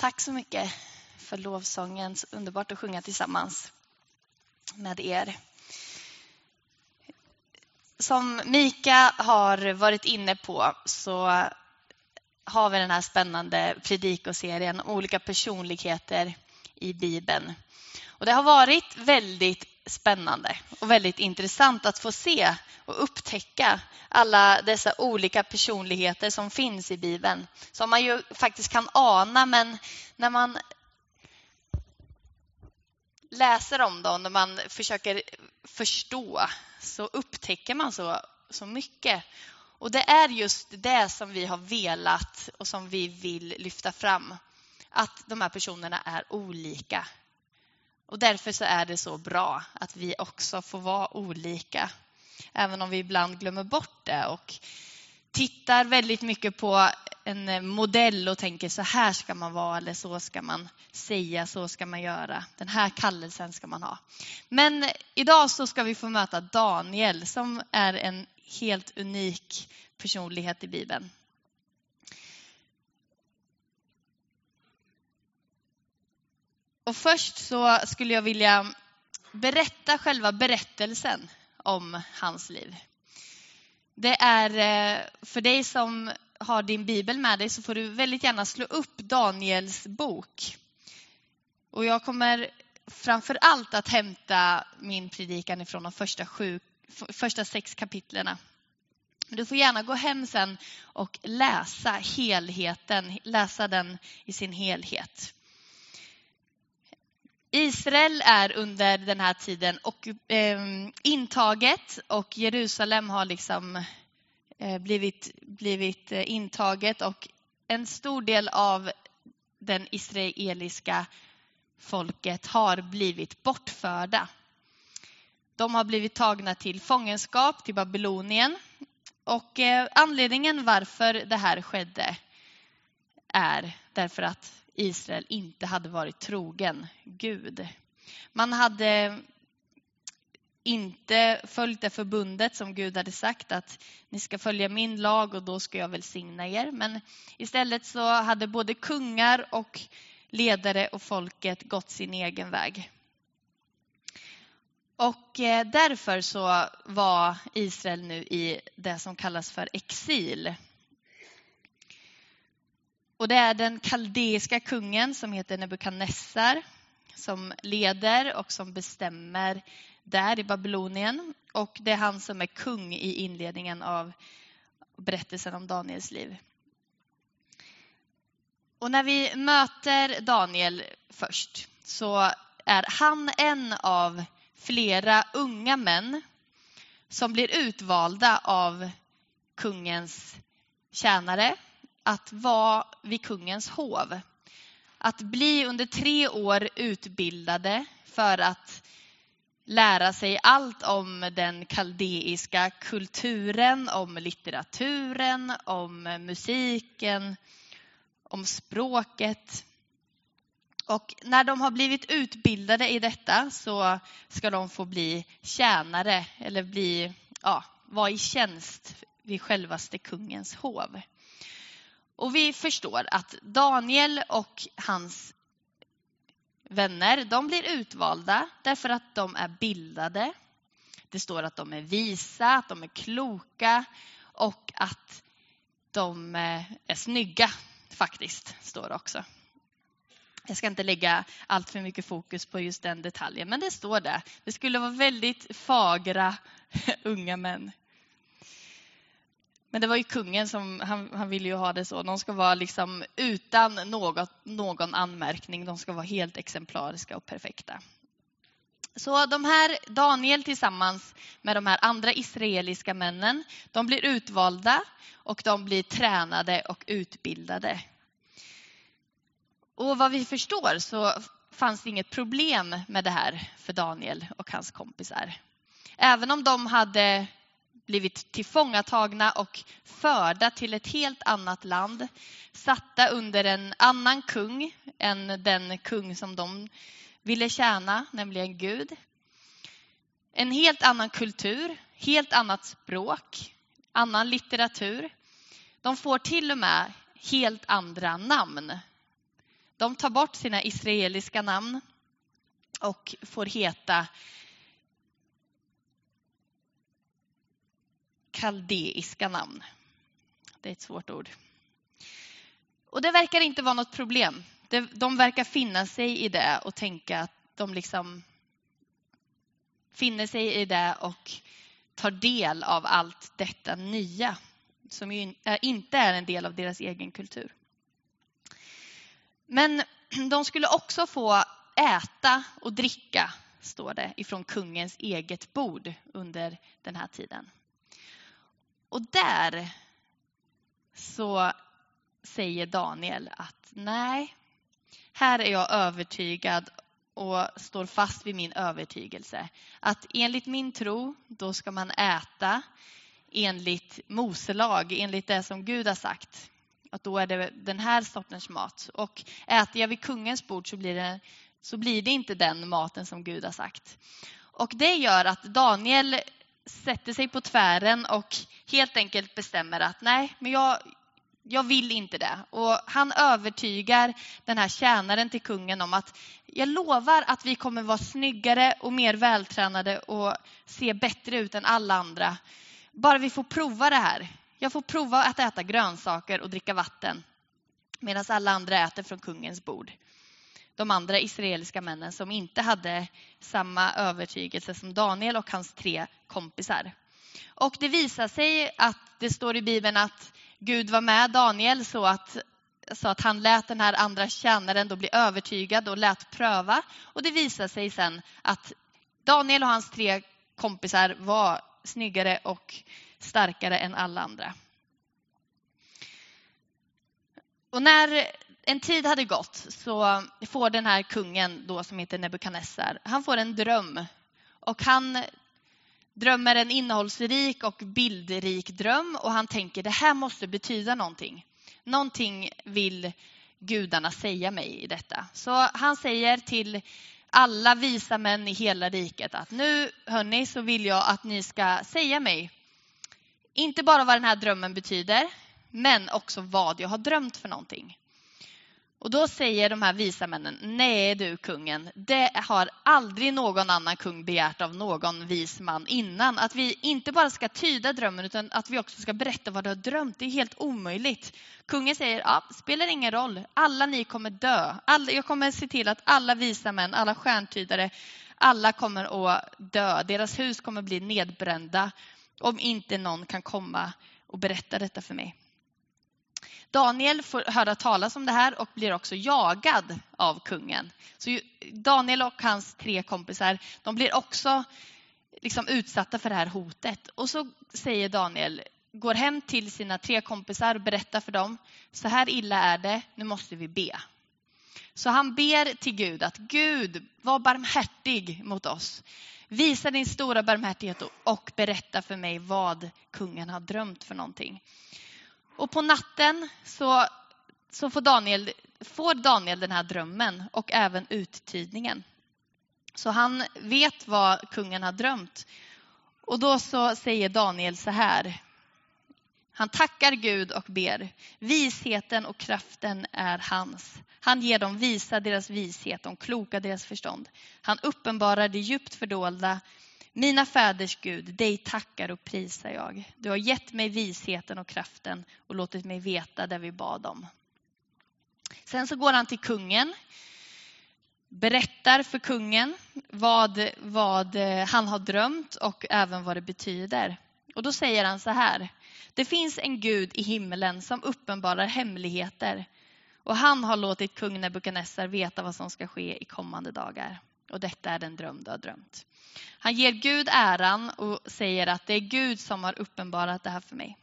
Tack så mycket för lovsången. Underbart att sjunga tillsammans med er. Som Mika har varit inne på så har vi den här spännande predikoserien om olika personligheter i Bibeln. Och det har varit väldigt spännande och väldigt intressant att få se och upptäcka alla dessa olika personligheter som finns i Bibeln. Som man ju faktiskt kan ana, men när man läser om dem, när man försöker förstå, så upptäcker man så mycket. Och det är just det som vi har velat och som vi vill lyfta fram. Att de här personerna är olika. Och därför så är det så bra att vi också får vara olika. Även om vi ibland glömmer bort det och tittar väldigt mycket på en modell och tänker så här ska man vara eller så ska man säga, så ska man göra. Den här kallelsen ska man ha. Men idag så ska vi få möta Daniel som är en helt unik personlighet i Bibeln. Och först så skulle jag vilja berätta själva berättelsen om hans liv. Det är för dig som har din bibel med dig så får du väldigt gärna slå upp Daniels bok. Och jag kommer framför allt att hämta min predikan ifrån de första 6 kapitlerna. Du får gärna gå hem sen och läsa helheten, läsa den i sin helhet. Israel är under den här tiden och intaget och Jerusalem har liksom blivit intaget och en stor del av den israeliska folket har blivit bortförda. De har blivit tagna till fångenskap till Babylonien och anledningen varför det här skedde är därför att Israel inte hade varit trogen Gud. Man hade inte följt det förbundet som Gud hade sagt att ni ska följa min lag och då ska jag välsigna er. Men istället så hade både kungar och ledare och folket gått sin egen väg. Och därför så var Israel nu i det som kallas för exil. Och det är den kaldeiska kungen som heter Nebukadnessar som leder och som bestämmer där i Babylonien. Och det är han som är kung i inledningen av berättelsen om Daniels liv. Och när vi möter Daniel först så är han en av flera unga män som blir utvalda av kungens tjänare. Att vara vid kungens hov. Att bli under 3 år utbildade för att lära sig allt om den kaldeiska kulturen, om litteraturen, om musiken, om språket. Och när de har blivit utbildade i detta så ska de få bli tjänare eller vara i tjänst vid självaste kungens hov. Och vi förstår att Daniel och hans vänner, de blir utvalda därför att de är bildade. Det står att de är visa, att de är kloka och att de är snygga faktiskt, står det också. Jag ska inte lägga allt för mycket fokus på just den detaljen, men det står där. Det skulle vara väldigt fagra unga män. Men det var ju kungen som, han ville ju ha det så. De ska vara liksom utan någon anmärkning. De ska vara helt exemplariska och perfekta. Så de här Daniel tillsammans med de här andra israeliska männen. De blir utvalda och de blir tränade och utbildade. Och vad vi förstår så fanns det inget problem med det här för Daniel och hans kompisar. Även om de hade blivit tillfångatagna och förda till ett helt annat land. Satta under en annan kung än den kung som de ville tjäna, nämligen Gud. En helt annan kultur, helt annat språk, annan litteratur. De får till och med helt andra namn. De tar bort sina israeliska namn och får heta kaldeiska namn. Det är ett svårt ord. Och det verkar inte vara något problem. De verkar finna sig i det och tänka att de liksom finner sig i det och tar del av allt detta nya som ju inte är en del av deras egen kultur. Men de skulle också få äta och dricka, står det, ifrån kungens eget bord under den här tiden. Och där så säger Daniel att nej, här är jag övertygad och står fast vid min övertygelse. Att enligt min tro, då ska man äta enligt Moselag, enligt det som Gud har sagt. Att då är det den här sortens mat. Och äter jag vid kungens bord så blir det inte den maten som Gud har sagt. Och det gör att Daniel sätter sig på tvären och helt enkelt bestämmer att nej, men jag vill inte det. Och han övertygar den här tjänaren till kungen om att jag lovar att vi kommer vara snyggare och mer vältränade och se bättre ut än alla andra. Bara vi får prova det här. Jag får prova att äta grönsaker och dricka vatten medan alla andra äter från kungens bord. De andra israeliska männen som inte hade samma övertygelse som Daniel och hans 3 kompisar. Och det visar sig att det står i Bibeln att Gud var med Daniel så att han lät den här andra tjänaren då bli övertygad och lät pröva. Och det visar sig sen att Daniel och hans 3 kompisar var snyggare och starkare än alla andra. Och när en tid hade gått så får den här kungen då som heter Nebukadnessar, han får en dröm. Och han drömmer en innehållsrik och bildrik dröm. Och han tänker, det här måste betyda någonting. Någonting vill gudarna säga mig i detta. Så han säger till alla visa män i hela riket att nu hörni så vill jag att ni ska säga mig. Inte bara vad den här drömmen betyder, men också vad jag har drömt för någonting. Och då säger de här visa männen, nej du kungen, det har aldrig någon annan kung begärt av någon vis man innan. Att vi inte bara ska tyda drömmen utan att vi också ska berätta vad du har drömt, det är helt omöjligt. Kungen säger, ja, spelar ingen roll, alla ni kommer dö. Jag kommer se till att alla visa män, alla stjärntydare, alla kommer att dö. Deras hus kommer bli nedbrända om inte någon kan komma och berätta detta för mig. Daniel får höra talas om det här och blir också jagad av kungen. Så Daniel och hans 3 kompisar, de blir också liksom utsatta för det här hotet. Och så säger Daniel, går hem till sina 3 kompisar, berättar för dem. Så här illa är det, nu måste vi be. Så han ber till Gud att Gud var barmhärtig mot oss. Visa din stora barmhärtighet och berätta för mig vad kungen har drömt för någonting. Och på natten så får Daniel den här drömmen och även uttydningen. Så han vet vad kungen har drömt. Och då så säger Daniel så här. Han tackar Gud och ber. Visheten och kraften är hans. Han ger dem visa deras vishet, de kloka deras förstånd. Han uppenbarar det djupt fördolda. Mina fäders Gud, dig tackar och prisar jag. Du har gett mig visheten och kraften och låtit mig veta där vi bad om. Sen så går han till kungen. Berättar för kungen vad han har drömt och även vad det betyder. Och då säger han så här. Det finns en Gud i himlen som uppenbarar hemligheter. Och han har låtit kung Nebukadnessar veta vad som ska ske i kommande dagar. Och detta är den dröm du har drömt. Han ger Gud äran och säger att det är Gud som har uppenbarat det här för mig.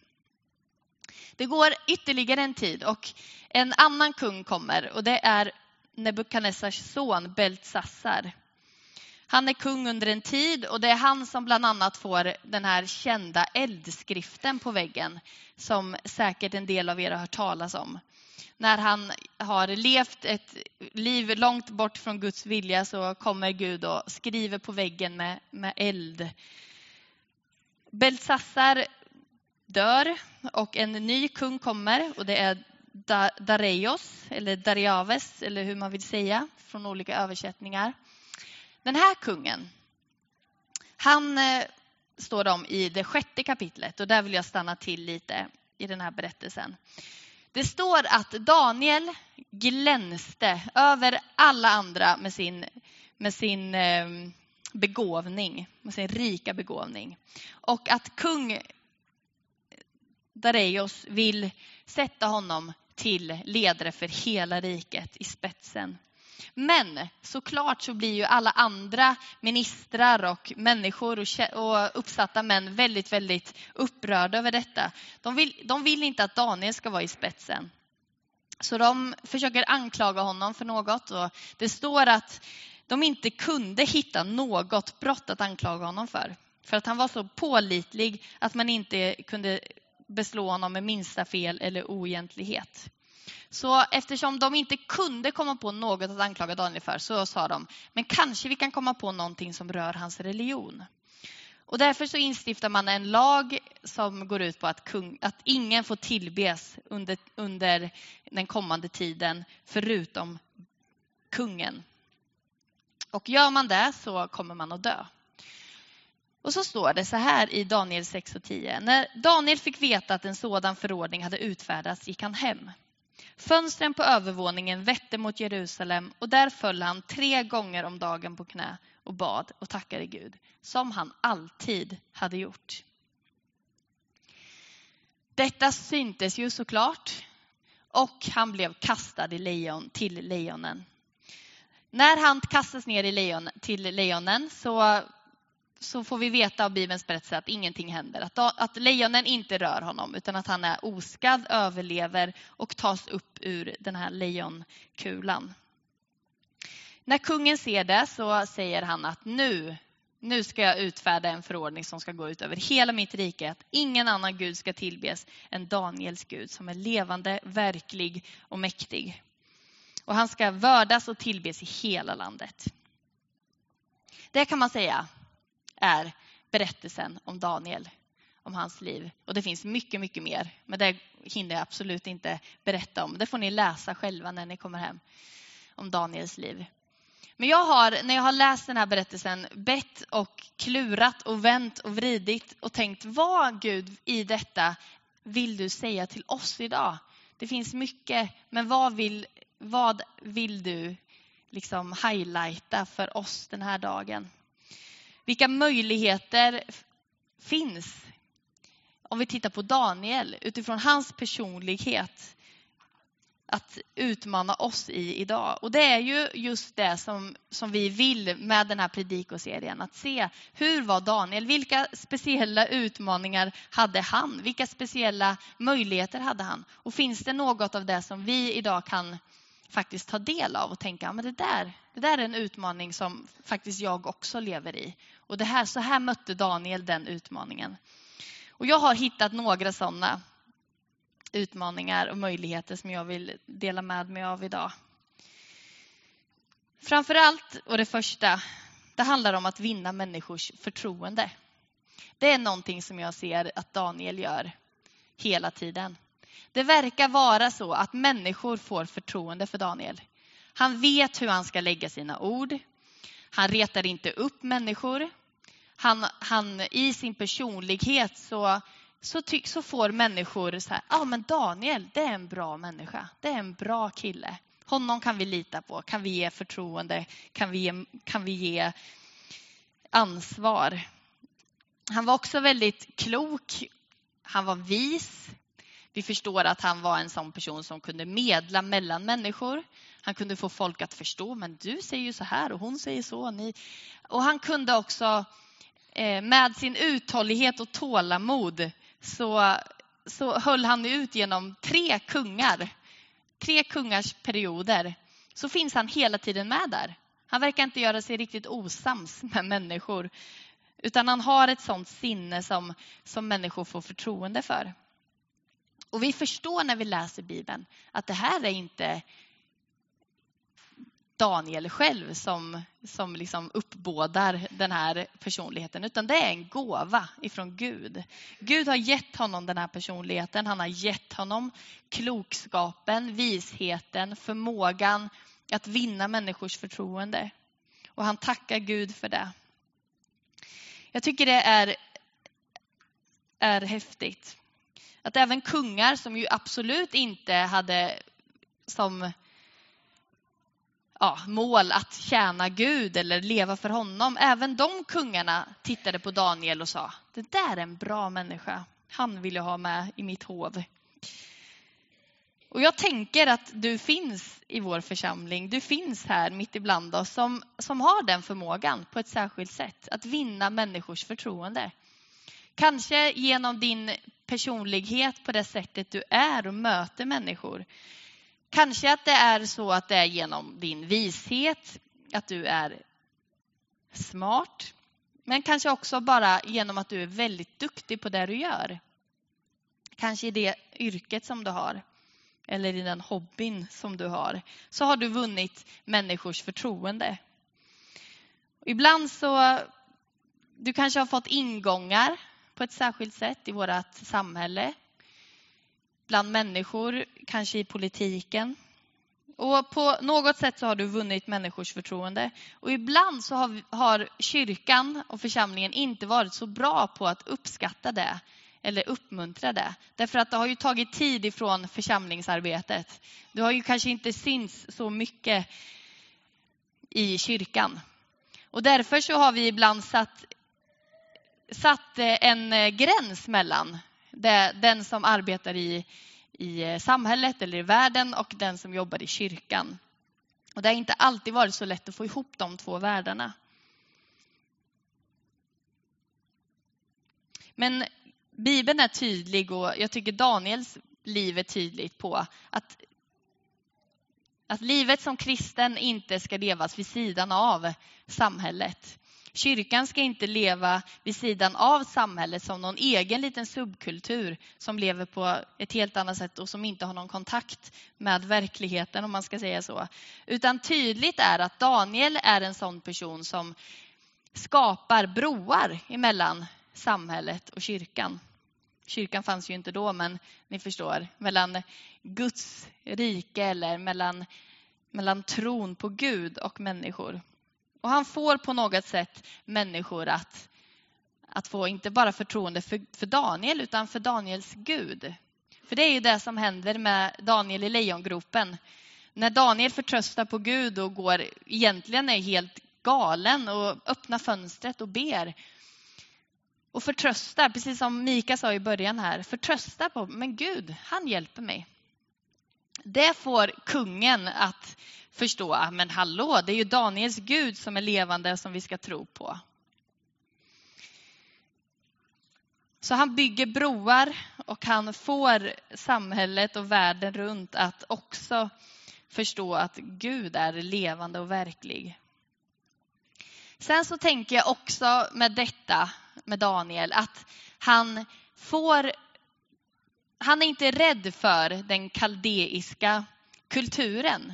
Det går ytterligare en tid och en annan kung kommer. Och det är Nebukadnessars son Beltsassar. Han är kung under en tid och det är han som bland annat får den här kända eldskriften på väggen. Som säkert en del av er har hört talas om. När han har levt ett liv långt bort från Guds vilja så kommer Gud och skriver på väggen med eld. Beltsassar dör och en ny kung kommer och det är Darius eller Darius eller hur man vill säga från olika översättningar. Den här kungen, han står de i det 6:e kapitlet och där vill jag stanna till lite i den här berättelsen. Det står att Daniel glänste över alla andra med sin begåvning, med sin rika begåvning. Och att kung Darius vill sätta honom till ledare för hela riket i spetsen. Men såklart så blir ju alla andra ministrar och människor och uppsatta män väldigt, väldigt upprörda över detta. De vill inte att Daniel ska vara i spetsen. Så de försöker anklaga honom för något och det står att de inte kunde hitta något brott att anklaga honom för. För att han var så pålitlig att man inte kunde beslå honom med minsta fel eller oegentlighet. Så eftersom de inte kunde komma på något att anklaga Daniel för så sa de, men kanske vi kan komma på någonting som rör hans religion. Och därför så instiftar man en lag som går ut på att ingen får tillbes under den kommande tiden förutom kungen. Och gör man det så kommer man att dö. Och så står det så här i Daniel 6:10. När Daniel fick veta att en sådan förordning hade utfärdats gick han hem. Fönstren på övervåningen vette mot Jerusalem och där föll han 3 gånger om dagen på knä och bad och tackade Gud som han alltid hade gjort. Detta syntes ju såklart och han blev kastad till lejonen. När han kastas ner till lejonen så får vi veta av Bibelns berättelse att ingenting händer. Att lejonen inte rör honom utan att han är oskadd, överlever och tas upp ur den här lejonkulan. När kungen ser det så säger han att nu ska jag utfärda en förordning som ska gå ut över hela mitt rike. Att ingen annan gud ska tillbes än Daniels gud som är levande, verklig och mäktig. Och han ska vördas och tillbes i hela landet. Det kan man säga är berättelsen om Daniel, om hans liv. Och det finns mycket, mycket mer. Men det hinner jag absolut inte berätta om. Det får ni läsa själva när ni kommer hem om Daniels liv. Men jag har, när jag har läst den här berättelsen, bett och klurat och vänt och vridit och tänkt, vad Gud i detta vill du säga till oss idag? Det finns mycket, men vad vill du liksom highlighta för oss den här dagen? Vilka möjligheter finns om vi tittar på Daniel utifrån hans personlighet att utmana oss i idag? Och det är ju just det som vi vill med den här predikoserien. Att se hur var Daniel? Vilka speciella utmaningar hade han? Vilka speciella möjligheter hade han? Och finns det något av det som vi idag kan faktiskt ta del av och tänka, men det där är en utmaning som faktiskt jag också lever i. Och så här mötte Daniel den utmaningen. Och jag har hittat några sådana utmaningar och möjligheter som jag vill dela med mig av idag. Framförallt, och det första, det handlar om att vinna människors förtroende. Det är någonting som jag ser att Daniel gör hela tiden. Det verkar vara så att människor får förtroende för Daniel. Han vet hur han ska lägga sina ord. Han retar inte upp människor. Han i sin personlighet så får människor så här, men Daniel, det är en bra människa. Det är en bra kille. Honom kan vi lita på. Kan vi ge förtroende? Kan vi ge ansvar? Han var också väldigt klok. Han var vis. Vi förstår att han var en sån person som kunde medla mellan människor. Han kunde få folk att förstå, men du säger ju så här och hon säger så. Och han kunde också med sin uthållighet och tålamod så höll han ut genom 3 kungar. 3 kungars perioder. Så finns han hela tiden med där. Han verkar inte göra sig riktigt osams med människor. Utan han har ett sånt sinne som människor får förtroende för. Och vi förstår när vi läser Bibeln att det här är inte Daniel själv som liksom uppbådar den här personligheten, utan det är en gåva ifrån Gud. Gud har gett honom den här personligheten, han har gett honom klokskapen, visheten, förmågan att vinna människors förtroende. Och han tackar Gud för det. Jag tycker det är häftigt. Att även kungar som ju absolut inte hade som mål att tjäna Gud eller leva för honom. Även de kungarna tittade på Daniel och sa: det där är en bra människa. Han vill jag ha med i mitt hov. Och jag tänker att du finns i vår församling. Du finns här mitt ibland oss som har den förmågan på ett särskilt sätt. Att vinna människors förtroende. Kanske genom din personlighet, på det sättet du är och möter människor. Kanske att det är så att det är genom din vishet, att du är smart. Men kanske också bara genom att du är väldigt duktig på det du gör. Kanske i det yrket som du har. Eller i den hobbyn som du har. Så har du vunnit människors förtroende. Ibland så, du kanske har fått ingångar på ett särskilt sätt i vårat samhälle. Bland människor, kanske i politiken. Och på något sätt så har du vunnit människors förtroende. Och ibland så har kyrkan och församlingen inte varit så bra på att uppskatta det. Eller uppmuntra det. Därför att det har ju tagit tid ifrån församlingsarbetet. Du har ju kanske inte syns så mycket i kyrkan. Och därför så har vi ibland satt en gräns mellan den som arbetar i samhället eller i världen och den som jobbar i kyrkan. Och det har inte alltid varit så lätt att få ihop de två världarna. Men Bibeln är tydlig, och jag tycker Daniels liv är tydligt på att livet som kristen inte ska levas vid sidan av samhället. Kyrkan ska inte leva vid sidan av samhället som någon egen liten subkultur som lever på ett helt annat sätt och som inte har någon kontakt med verkligheten, om man ska säga så. Utan tydligt är att Daniel är en sån person som skapar broar emellan samhället och kyrkan. Kyrkan fanns ju inte då, men ni förstår, mellan Guds rike eller mellan tron på Gud och människor. Och han får på något sätt människor att få inte bara förtroende för Daniel, utan för Daniels Gud. För det är ju det som händer med Daniel i lejongropen. När Daniel förtröstar på Gud och egentligen är helt galen och öppnar fönstret och ber. Och förtröstar, precis som Mika sa i början här. Förtröstar på, men Gud, han hjälper mig. Det får kungen att förstå, men hallå, det är ju Daniels Gud som är levande och som vi ska tro på. Så han bygger broar och han får samhället och världen runt att också förstå att Gud är levande och verklig. Sen så tänker jag också med Daniel, att han är inte rädd för den kaldeiska kulturen.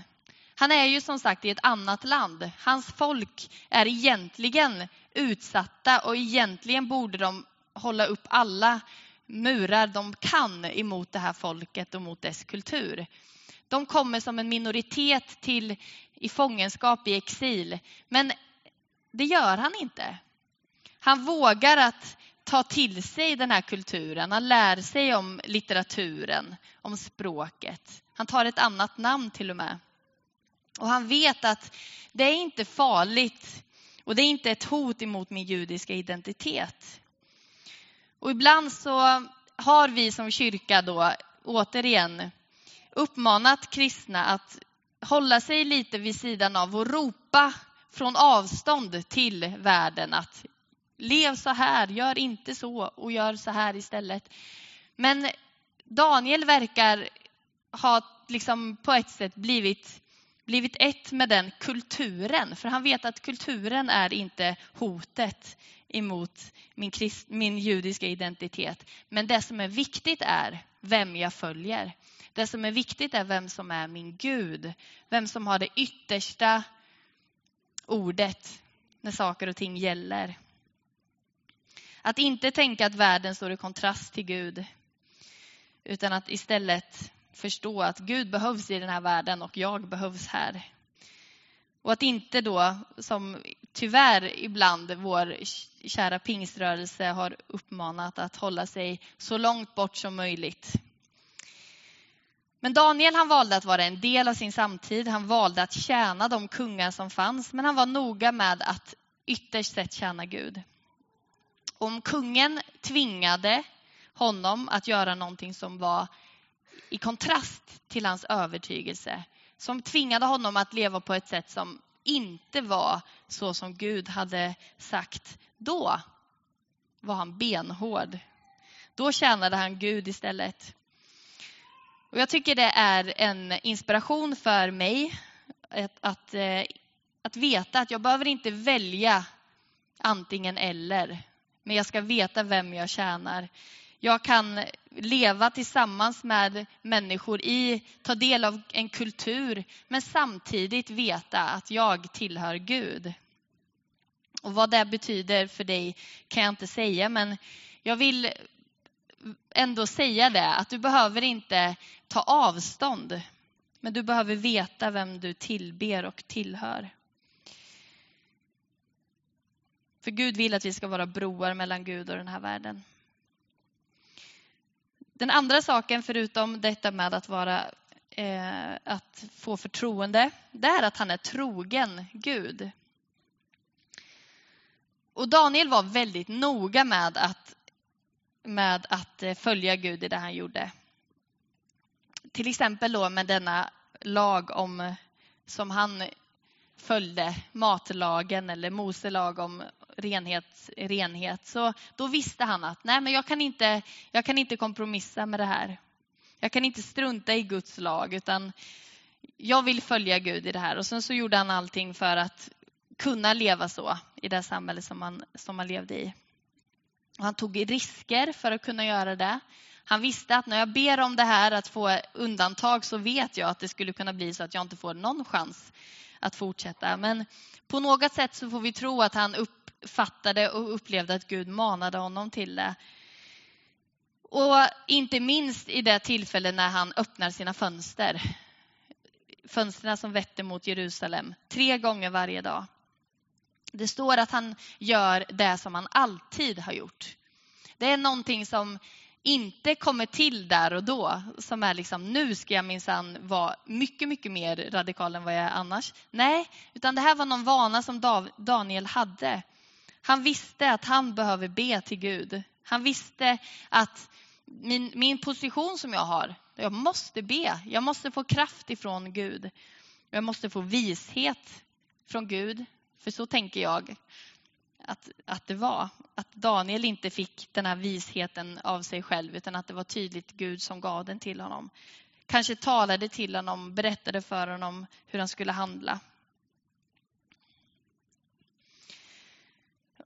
Han är ju som sagt i ett annat land. Hans folk är egentligen utsatta och egentligen borde de hålla upp alla murar de kan emot det här folket och mot dess kultur. De kommer som en minoritet i fångenskap, i exil. Men det gör han inte. Han vågar att ta till sig den här kulturen. Han lär sig om litteraturen, om språket. Han tar ett annat namn till och med. Och han vet att det är inte farligt. Och det är inte ett hot emot min judiska identitet. Och ibland så har vi som kyrka då återigen uppmanat kristna att hålla sig lite vid sidan av och ropa från avstånd till världen att lev så här, gör inte så och gör så här istället. Men Daniel verkar ha liksom på ett sätt blivit ett med den kulturen. För han vet att kulturen är inte hotet emot min judiska identitet. Men det som är viktigt är vem jag följer. Det som är viktigt är vem som är min Gud. Vem som har det yttersta ordet när saker och ting gäller. Att inte tänka att världen står i kontrast till Gud. Utan att istället förstå att Gud behövs i den här världen och jag behövs här. Och att inte då, som tyvärr ibland vår kära pingströrelse har uppmanat, att hålla sig så långt bort som möjligt. Men Daniel, han valde att vara en del av sin samtid. Han valde att tjäna de kungar som fanns. Men han var noga med att ytterst sett tjäna Gud. Om kungen tvingade honom att göra någonting som var i kontrast till hans övertygelse, som tvingade honom att leva på ett sätt som inte var så som Gud hade sagt, då var han benhård. Då tjänade han Gud istället. Och jag tycker det är en inspiration för mig att veta att jag behöver inte välja antingen eller. Men jag ska veta vem jag tjänar. Jag kan leva tillsammans med människor ta del av en kultur. Men samtidigt veta att jag tillhör Gud. Och vad det betyder för dig kan jag inte säga. Men jag vill ändå säga det. Att du behöver inte ta avstånd. Men du behöver veta vem du tillber och tillhör. För Gud vill att vi ska vara broar mellan Gud och den här världen. Den andra saken, förutom detta med att att få förtroende, det är att han är trogen Gud. Och Daniel var väldigt noga med att följa Gud i det han gjorde. Till exempel då med denna lag som han följde, matlagen eller Moselag om renhet. Så då visste han att nej, men jag kan inte kompromissa med det här. Jag kan inte strunta i Guds lag, utan jag vill följa Gud i det här. Och sen så gjorde han allting för att kunna leva så i det samhälle som han levde i. Och han tog risker för att kunna göra det. Han visste att när jag ber om det här att få undantag, så vet jag att det skulle kunna bli så att jag inte får någon chans att fortsätta. Men på något sätt så får vi tro att han uppfattade och upplevde att Gud manade honom till det. Och inte minst i det tillfälle när han öppnar sina fönster. Fönsterna som vetter mot Jerusalem. 3 gånger varje dag. Det står att han gör det som han alltid har gjort. Det är någonting som inte kommer till där och då. Som är liksom, nu ska jag minsann vara mycket, mycket mer radikal än vad jag är annars. Nej, utan det här var någon vana som Daniel hade. Han visste att han behöver be till Gud. Han visste att min position som jag har, jag måste be. Jag måste få kraft ifrån Gud. Jag måste få vishet från Gud. För så tänker jag att det var. Att Daniel inte fick den här visheten av sig själv, utan att det var tydligt Gud som gav den till honom. Kanske talade till honom, berättade för honom hur han skulle handla.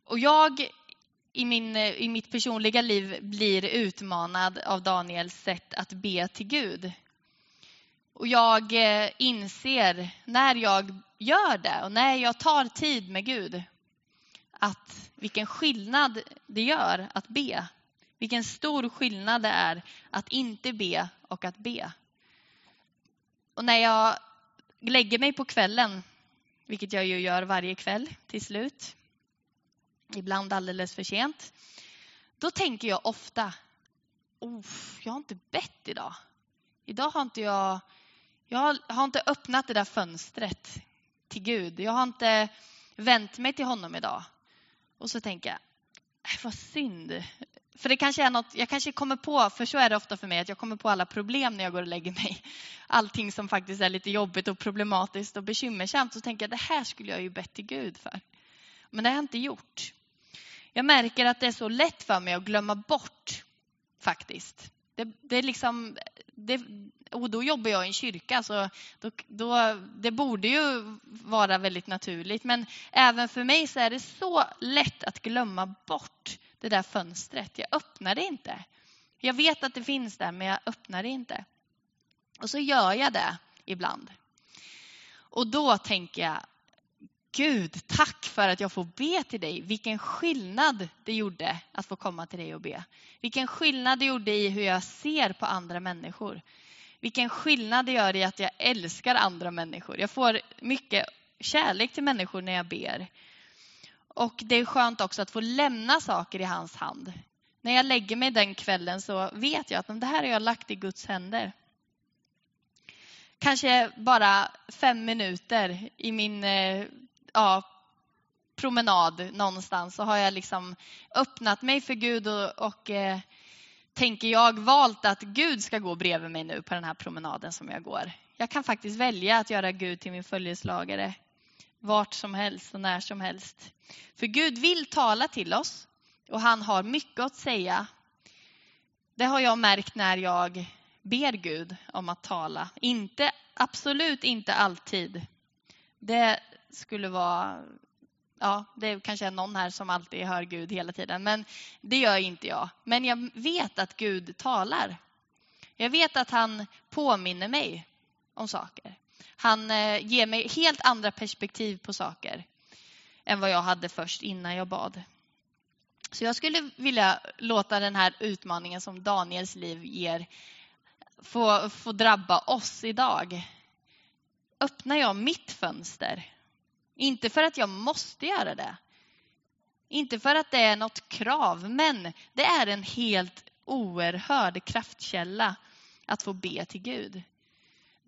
Och jag i mitt personliga liv blir utmanad av Daniels sätt att be till Gud. Och jag inser när jag gör det och när jag tar tid med Gud, att vilken skillnad det gör att be. Vilken stor skillnad det är att inte be och att be. Och när jag lägger mig på kvällen, vilket jag ju gör varje kväll till slut, ibland alldeles för sent, då tänker jag ofta, jag har inte bett idag. Idag har inte jag har inte öppnat det där fönstret till Gud. Jag har inte vänt mig till honom idag. Och så tänker jag, vad synd. För det kanske är något, jag kanske kommer på, för så är det ofta för mig, att jag kommer på alla problem när jag går och lägger mig. Allting som faktiskt är lite jobbigt och problematiskt och bekymmersamt. Så tänker jag, det här skulle jag ju bett till Gud för. Men det har jag inte gjort. Jag märker att det är så lätt för mig att glömma bort faktiskt. Det är liksom, och då jobbar jag i en kyrka, så det borde ju vara väldigt naturligt. Men även för mig så är det så lätt att glömma bort det där fönstret. Jag öppnar det inte. Jag vet att det finns där, men jag öppnar det inte. Och så gör jag det ibland. Och då tänker jag, Gud, tack för att jag får be till dig. Vilken skillnad det gjorde att få komma till dig och be. Vilken skillnad det gjorde i hur jag ser på andra människor. Vilken skillnad det gör i att jag älskar andra människor. Jag får mycket kärlek till människor när jag ber. Och det är skönt också att få lämna saker i hans hand. När jag lägger mig den kvällen så vet jag att det här har jag lagt i Guds händer. Kanske bara 5 minuter i min promenad någonstans. Så har jag liksom öppnat mig för Gud och tänker jag valt att Gud ska gå bredvid mig nu på den här promenaden som jag går. Jag kan faktiskt välja att göra Gud till min följeslagare. Vart som helst och när som helst. För Gud vill tala till oss. Och han har mycket att säga. Det har jag märkt när jag ber Gud om att tala. Absolut inte alltid. Det skulle vara... Ja, det kanske är någon här som alltid hör Gud hela tiden. Men det gör inte jag. Men jag vet att Gud talar. Jag vet att han påminner mig om saker. Han ger mig helt andra perspektiv på saker än vad jag hade först innan jag bad. Så jag skulle vilja låta den här utmaningen som Daniels liv ger få drabba oss idag. Öppnar jag mitt fönster? Inte för att jag måste göra det. Inte för att det är något krav. Men det är en helt oerhörd kraftkälla att få be till Gud.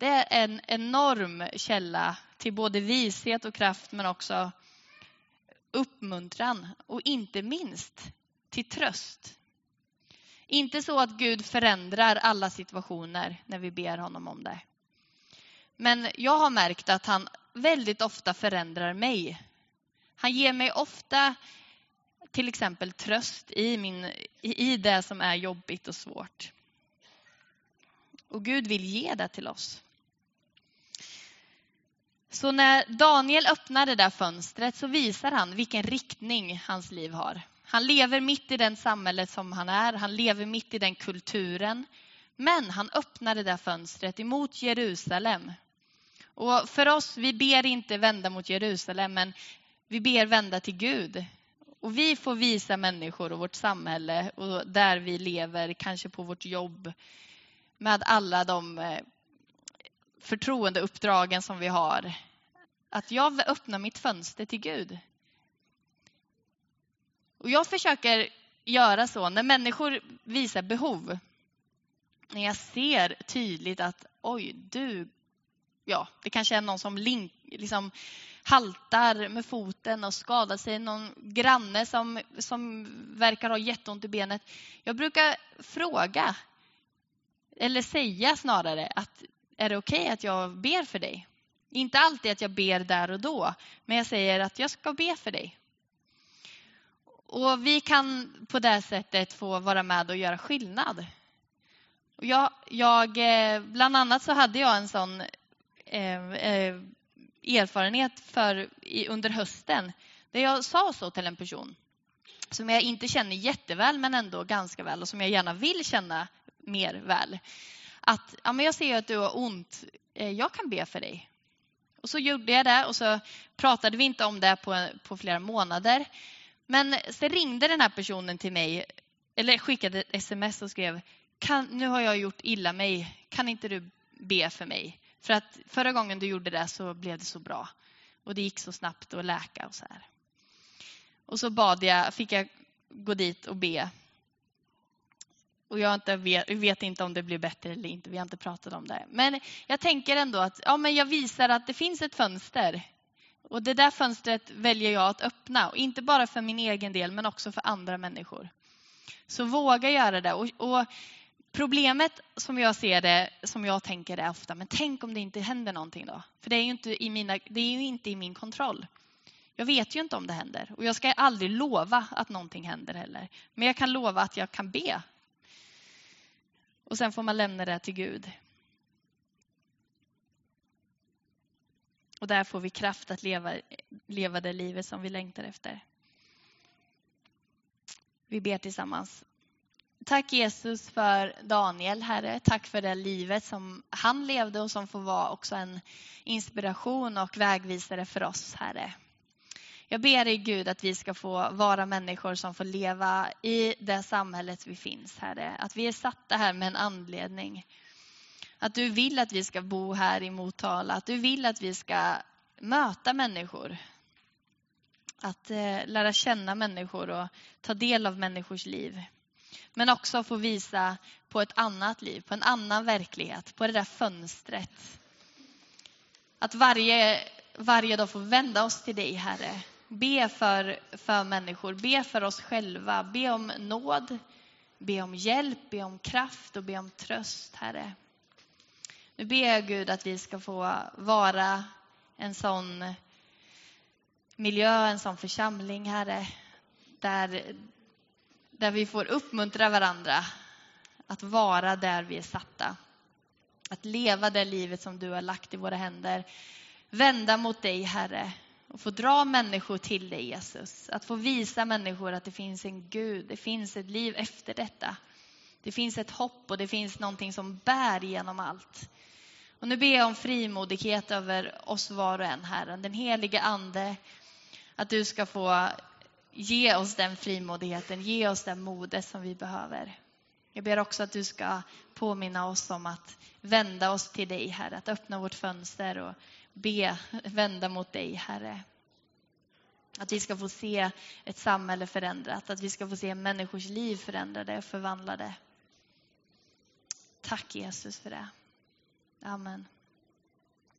Det är en enorm källa till både vishet och kraft men också uppmuntran och inte minst till tröst. Inte så att Gud förändrar alla situationer när vi ber honom om det. Men jag har märkt att han väldigt ofta förändrar mig. Han ger mig ofta till exempel tröst i det som är jobbigt och svårt. Och Gud vill ge det till oss. Så när Daniel öppnar det där fönstret så visar han vilken riktning hans liv har. Han lever mitt i den samhället som han är. Han lever mitt i den kulturen. Men han öppnar det där fönstret emot Jerusalem. Och för oss, vi ber inte vända mot Jerusalem, men vi ber vända till Gud. Och vi får visa människor och vårt samhälle och där vi lever, kanske på vårt jobb, med alla de förtroendeuppdragen som vi har. Att jag öppnar mitt fönster till Gud. Och jag försöker göra så när människor visar behov. När jag ser tydligt att det kanske är någon som liksom haltar med foten och skadar sig. Någon granne som verkar ha jätteont i benet. Jag brukar fråga. Eller säga snarare att är det okej att jag ber för dig? Inte alltid att jag ber där och då. Men jag säger att jag ska be för dig. Och vi kan på det sättet få vara med och göra skillnad. Och jag bland annat så hade jag en sån erfarenhet under hösten. Där jag sa så till en person. Som jag inte känner jätteväl men ändå ganska väl. Och som jag gärna vill känna mer väl. Att men jag ser att du har ont. Jag kan be för dig. Och så gjorde jag det. Och så pratade vi inte om det på flera månader. Men så ringde den här personen till mig. Eller skickade ett sms och skrev. Nu har jag gjort illa mig. Kan inte du be för mig? För att förra gången du gjorde det så blev det så bra. Och det gick så snabbt att läka och så här. Och så fick jag gå dit och be. Och jag vet inte om det blir bättre eller inte. Vi har inte pratat om det. Men jag tänker ändå att men jag visar att det finns ett fönster. Och det där fönstret väljer jag att öppna. Och inte bara för min egen del men också för andra människor. Så våga göra det. Och problemet som jag ser det, som jag tänker är ofta. Men tänk om det inte händer någonting då. För det är ju inte i min kontroll. Jag vet ju inte om det händer. Och jag ska aldrig lova att någonting händer heller. Men jag kan lova att jag kan be. Och sen får man lämna det till Gud. Och där får vi kraft att leva det livet som vi längtar efter. Vi ber tillsammans. Tack Jesus för Daniel, Herre. Tack för det livet som han levde och som får vara också en inspiration och vägvisare för oss, Herre. Jag ber dig Gud att vi ska få vara människor som får leva i det samhället vi finns, Herre. Att vi är satta här med en anledning. Att du vill att vi ska bo här i Motala. Att du vill att vi ska möta människor. Att lära känna människor och ta del av människors liv. Men också få visa på ett annat liv, på en annan verklighet, på det där fönstret. Att varje dag får vända oss till dig, Herre. Be för människor, be för oss själva, be om nåd, be om hjälp, be om kraft och be om tröst, Herre. Nu ber jag Gud att vi ska få vara en sån miljö, en sån församling, Herre, där vi får uppmuntra varandra att vara där vi är satta. Att leva det livet som du har lagt i våra händer. Vända mot dig, Herre. Och få dra människor till dig, Jesus. Att få visa människor att det finns en Gud. Det finns ett liv efter detta. Det finns ett hopp och det finns någonting som bär genom allt. Och nu ber jag om frimodighet över oss var och en, Herre. Den helige Ande. Att du ska få ge oss den frimodigheten, ge oss den modet som vi behöver. Jag ber också att du ska påminna oss om att vända oss till dig, Herre. Att öppna vårt fönster och vända mot dig, Herre. Att vi ska få se ett samhälle förändrat. Att vi ska få se människors liv förändrade och förvandlade. Tack Jesus för det. Amen.